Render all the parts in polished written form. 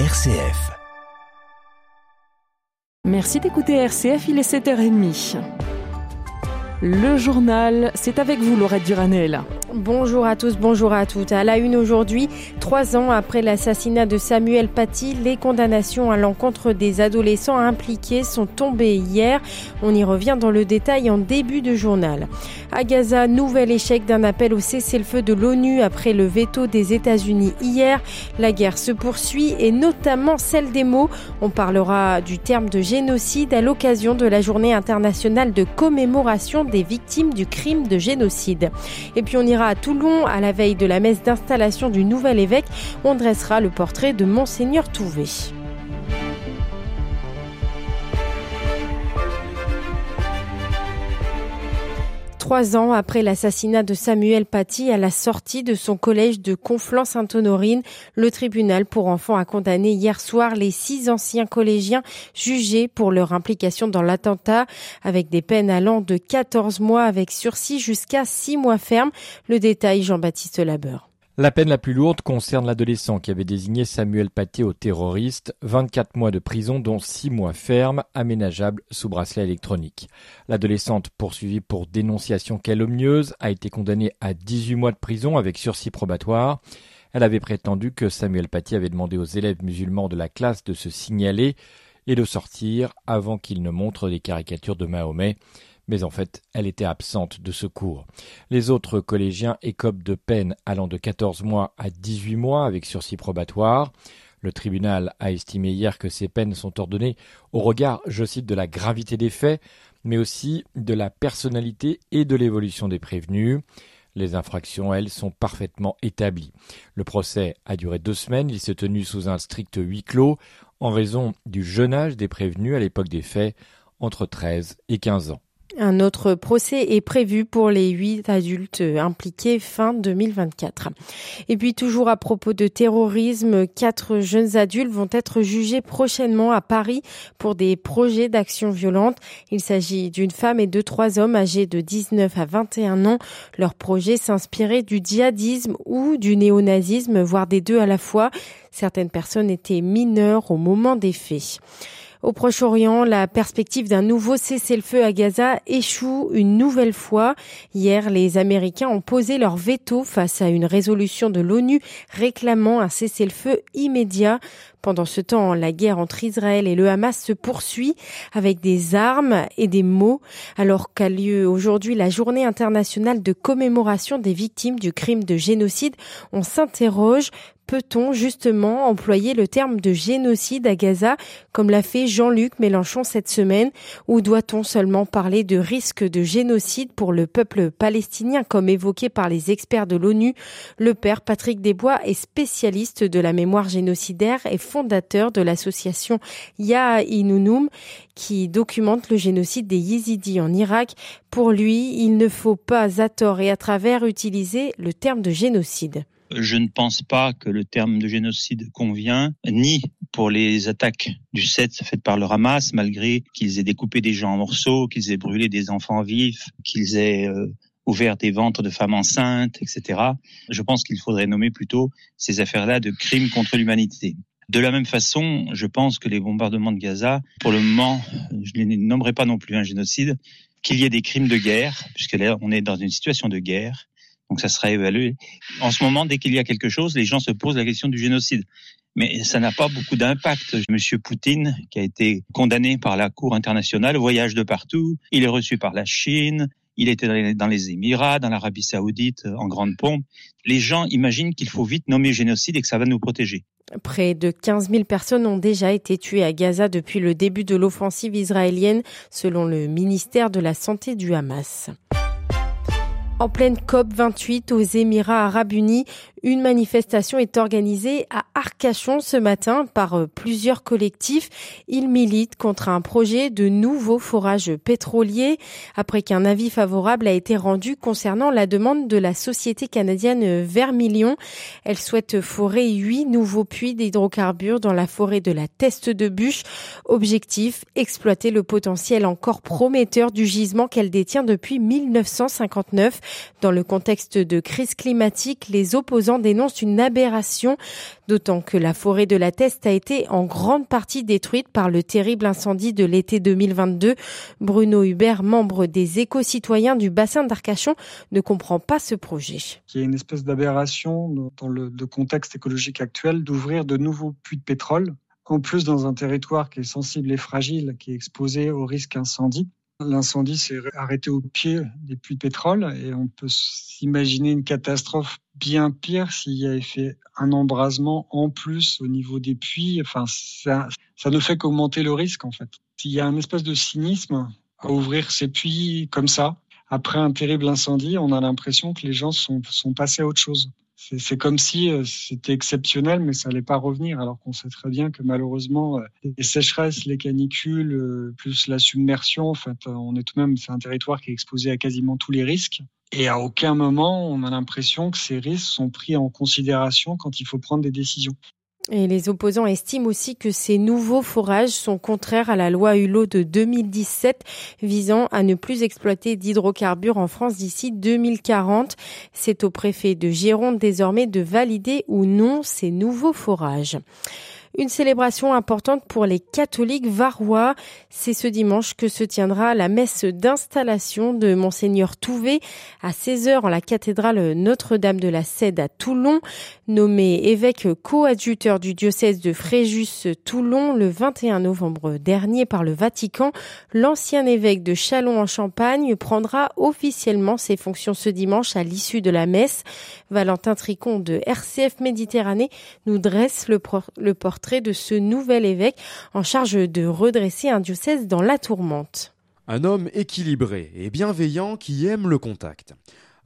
RCF. Merci d'écouter RCF, il est 7h30. Le journal, c'est avec vous Laura Duranel. Bonjour à tous, bonjour à toutes. À la une aujourd'hui, 3 ans après l'assassinat de Samuel Paty, les condamnations à l'encontre des adolescents impliqués sont tombées hier. On y revient dans le détail en début de journal. À Gaza, nouvel échec d'un appel au cessez-le-feu de l'ONU après le veto des États-Unis hier. La guerre se poursuit et notamment celle des mots. On parlera du terme de génocide à l'occasion de la journée internationale de commémoration des victimes du crime de génocide. Et puis on ira à Toulon, à la veille de la messe d'installation du nouvel évêque, on dressera le portrait de Mgr Touvet. Trois ans après l'assassinat de Samuel Paty à la sortie de son collège de Conflans-Sainte-Honorine, le tribunal pour enfants a condamné hier soir les 6 anciens collégiens jugés pour leur implication dans l'attentat, avec des peines allant de 14 mois avec sursis jusqu'à 6 mois ferme. Le détail, Jean-Baptiste Labeur. La peine la plus lourde concerne l'adolescent qui avait désigné Samuel Paty au terroriste. 24 mois de prison, dont 6 mois ferme, aménageables sous bracelet électronique. L'adolescente, poursuivie pour dénonciation calomnieuse, a été condamnée à 18 mois de prison avec sursis probatoire. Elle avait prétendu que Samuel Paty avait demandé aux élèves musulmans de la classe de se signaler et de sortir avant qu'ils ne montrent des caricatures de Mahomet. Mais en fait, elle était absente de ce cours. Les autres collégiens écopent de peines allant de 14 mois à 18 mois avec sursis probatoire. Le tribunal a estimé hier que ces peines sont ordonnées au regard, je cite, de la gravité des faits, mais aussi de la personnalité et de l'évolution des prévenus. Les infractions, elles, sont parfaitement établies. Le procès a duré 2 semaines. Il s'est tenu sous un strict huis clos en raison du jeune âge des prévenus à l'époque des faits, entre 13 et 15 ans. Un autre procès est prévu pour les 8 adultes impliqués fin 2024. Et puis toujours à propos de terrorisme, 4 jeunes adultes vont être jugés prochainement à Paris pour des projets d'action violente. Il s'agit d'une femme et de 3 hommes âgés de 19 à 21 ans. Leur projet s'inspirait du djihadisme ou du néonazisme, voire des 2 à la fois. Certaines personnes étaient mineures au moment des faits. Au Proche-Orient, la perspective d'un nouveau cessez-le-feu à Gaza échoue une nouvelle fois. Hier, les Américains ont posé leur veto face à une résolution de l'ONU réclamant un cessez-le-feu immédiat. Pendant ce temps, la guerre entre Israël et le Hamas se poursuit avec des armes et des mots, alors qu'a lieu aujourd'hui la journée internationale de commémoration des victimes du crime de génocide. On s'interroge, peut-on justement employer le terme de génocide à Gaza, comme l'a fait Jean-Luc Mélenchon cette semaine, ou doit-on seulement parler de risque de génocide pour le peuple palestinien, comme évoqué par les experts de l'ONU? Le père Patrick Desbois est spécialiste de la mémoire génocidaire et fondateur de l'association Ya'a Inunum qui documente le génocide des Yézidis en Irak. Pour lui, il ne faut pas à tort et à travers utiliser le terme de génocide. Je ne pense pas que le terme de génocide convient, ni pour les attaques du 7 faites par le Hamas, malgré qu'ils aient découpé des gens en morceaux, qu'ils aient brûlé des enfants vifs, qu'ils aient ouvert des ventres de femmes enceintes, etc. Je pense qu'il faudrait nommer plutôt ces affaires-là de crimes contre l'humanité. De la même façon, je pense que les bombardements de Gaza, pour le moment, je ne les nommerai pas non plus un génocide, qu'il y ait des crimes de guerre, puisque là, on est dans une situation de guerre, donc ça sera évalué. En ce moment, dès qu'il y a quelque chose, les gens se posent la question du génocide. Mais ça n'a pas beaucoup d'impact. Monsieur Poutine, qui a été condamné par la Cour internationale, voyage de partout, il est reçu par la Chine, il était dans les Émirats, dans l'Arabie Saoudite, en grande pompe. Les gens imaginent qu'il faut vite nommer génocide et que ça va nous protéger. Près de 15 000 personnes ont déjà été tuées à Gaza depuis le début de l'offensive israélienne, selon le ministère de la Santé du Hamas. En pleine COP28 aux Émirats Arabes Unis, une manifestation est organisée à Arcachon ce matin par plusieurs collectifs. Ils militent contre un projet de nouveau forage pétrolier après qu'un avis favorable a été rendu concernant la demande de la société canadienne Vermilion. Elle souhaite forer 8 nouveaux puits d'hydrocarbures dans la forêt de la Teste de Buch. Objectif, exploiter le potentiel encore prometteur du gisement qu'elle détient depuis 1959. Dans le contexte de crise climatique, les opposants gens dénoncent une aberration, d'autant que la forêt de la Teste a été en grande partie détruite par le terrible incendie de l'été 2022. Bruno Hubert, membre des éco-citoyens du bassin d'Arcachon, ne comprend pas ce projet. Il y a une espèce d'aberration dans le contexte écologique actuel d'ouvrir de nouveaux puits de pétrole, en plus dans un territoire qui est sensible et fragile, qui est exposé au risque incendie. L'incendie s'est arrêté au pied des puits de pétrole et on peut s'imaginer une catastrophe bien pire s'il y avait fait un embrasement en plus au niveau des puits. Enfin, ça ne fait qu'augmenter le risque en fait. Il y a un espèce de cynisme à ouvrir ces puits comme ça. Après un terrible incendie, on a l'impression que les gens sont passés à autre chose. C'est comme si c'était exceptionnel, mais ça n'allait pas revenir, alors qu'on sait très bien que malheureusement, les sécheresses, les canicules, plus la submersion, en fait, c'est un territoire qui est exposé à quasiment tous les risques. Et à aucun moment, on a l'impression que ces risques sont pris en considération quand il faut prendre des décisions. Et les opposants estiment aussi que ces nouveaux forages sont contraires à la loi Hulot de 2017 visant à ne plus exploiter d'hydrocarbures en France d'ici 2040. C'est au préfet de Gironde désormais de valider ou non ces nouveaux forages. Une célébration importante pour les catholiques varois. C'est ce dimanche que se tiendra la messe d'installation de Mgr Touvet à 16h en la cathédrale Notre-Dame de la Cède à Toulon. Nommé évêque coadjuteur du diocèse de Fréjus-Toulon le 21 novembre dernier par le Vatican, l'ancien évêque de Chalon-en-Champagne prendra officiellement ses fonctions ce dimanche à l'issue de la messe. Valentin Tricon de RCF Méditerranée nous dresse le portrait de ce nouvel évêque en charge de redresser un diocèse dans la tourmente. Un homme équilibré et bienveillant qui aime le contact.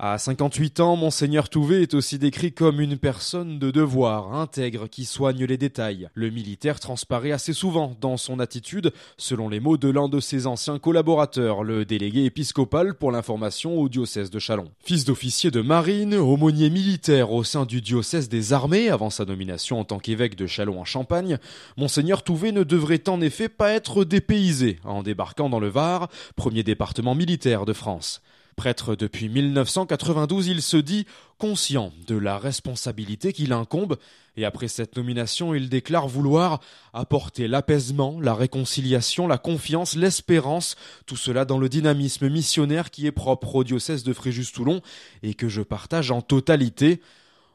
À 58 ans, Mgr Touvet est aussi décrit comme une personne de devoir, intègre, qui soigne les détails. Le militaire transparaît assez souvent dans son attitude, selon les mots de l'un de ses anciens collaborateurs, le délégué épiscopal pour l'information au diocèse de Chalon. Fils d'officier de marine, aumônier militaire au sein du diocèse des armées avant sa nomination en tant qu'évêque de Chalon-en-Champagne, Mgr Touvet ne devrait en effet pas être dépaysé en débarquant dans le Var, premier département militaire de France. Prêtre depuis 1992, il se dit conscient de la responsabilité qui l'incombe et après cette nomination, il déclare vouloir apporter l'apaisement, la réconciliation, la confiance, l'espérance, tout cela dans le dynamisme missionnaire qui est propre au diocèse de Fréjus-Toulon et que je partage en totalité.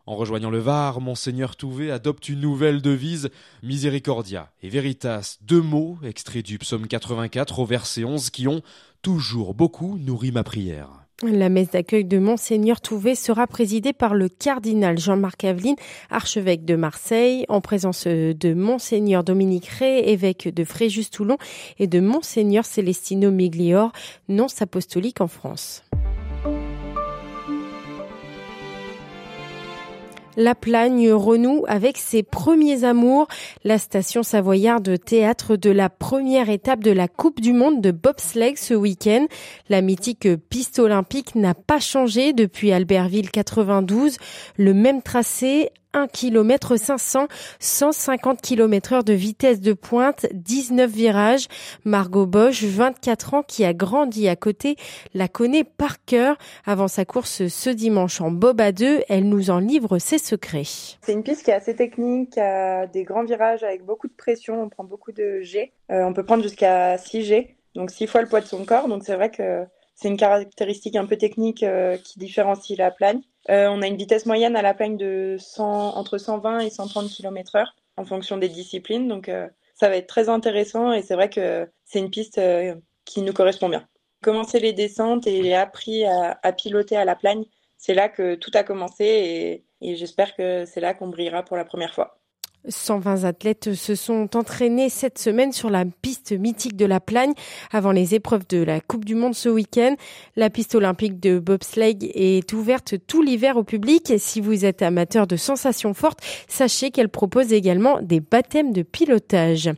En rejoignant le Var, Mgr Touvet adopte une nouvelle devise, Misericordia et Veritas, deux mots extraits du psaume 84 au verset 11 qui ont toujours beaucoup nourri ma prière. La messe d'accueil de Mgr Touvet sera présidée par le cardinal Jean-Marc Aveline, archevêque de Marseille, en présence de Monseigneur Dominique Rey, évêque de Fréjus-Toulon, et de Monseigneur Célestino Miglior, nonce apostolique en France. La Plagne renoue avec ses premiers amours. La station savoyarde théâtre de la première étape de la Coupe du Monde de bobsleigh ce week-end. La mythique piste olympique n'a pas changé depuis Albertville 92. Le même tracé, 1 km 500, 150 km/h de vitesse de pointe, 19 virages. Margot Bosch, 24 ans, qui a grandi à côté, la connaît par cœur. Avant sa course ce dimanche en Boba 2, elle nous en livre ses secrets. C'est une piste qui est assez technique, a des grands virages avec beaucoup de pression, on prend beaucoup de G. On peut prendre jusqu'à 6 G, donc 6 fois le poids de son corps. Donc c'est vrai que c'est une caractéristique un peu technique qui différencie la Plagne. On a une vitesse moyenne à la Plagne de entre 120 et 130 km/h en fonction des disciplines. Donc ça va être très intéressant et c'est vrai que c'est une piste qui nous correspond bien. Commencer les descentes et j'ai appris à piloter à la Plagne, c'est là que tout a commencé et j'espère que c'est là qu'on brillera pour la première fois. 120 athlètes se sont entraînés cette semaine sur la piste mythique de la Plagne avant les épreuves de la Coupe du Monde ce week-end. La piste olympique de bobsleigh est ouverte tout l'hiver au public. Et si vous êtes amateur de sensations fortes, sachez qu'elle propose également des baptêmes de pilotage.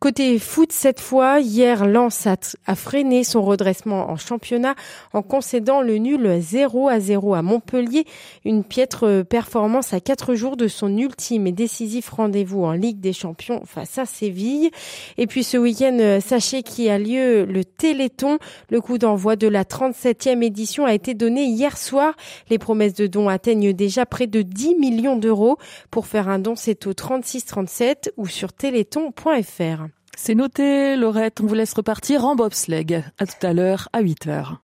Côté foot cette fois, hier Lens a freiné son redressement en championnat en concédant le nul 0-0 à Montpellier. Une piètre performance à 4 jours de son ultime et décisif rendez-vous en Ligue des Champions face à Séville. Et puis ce week-end, sachez qu'il a lieu le Téléthon. Le coup d'envoi de la 37e édition a été donné hier soir. Les promesses de dons atteignent déjà près de 10 millions d'euros. Pour faire un don, c'est au 3637 ou sur téléthon.fr. C'est noté, Laurette. On vous laisse repartir en bobsleigh. À tout à l'heure, à 8h.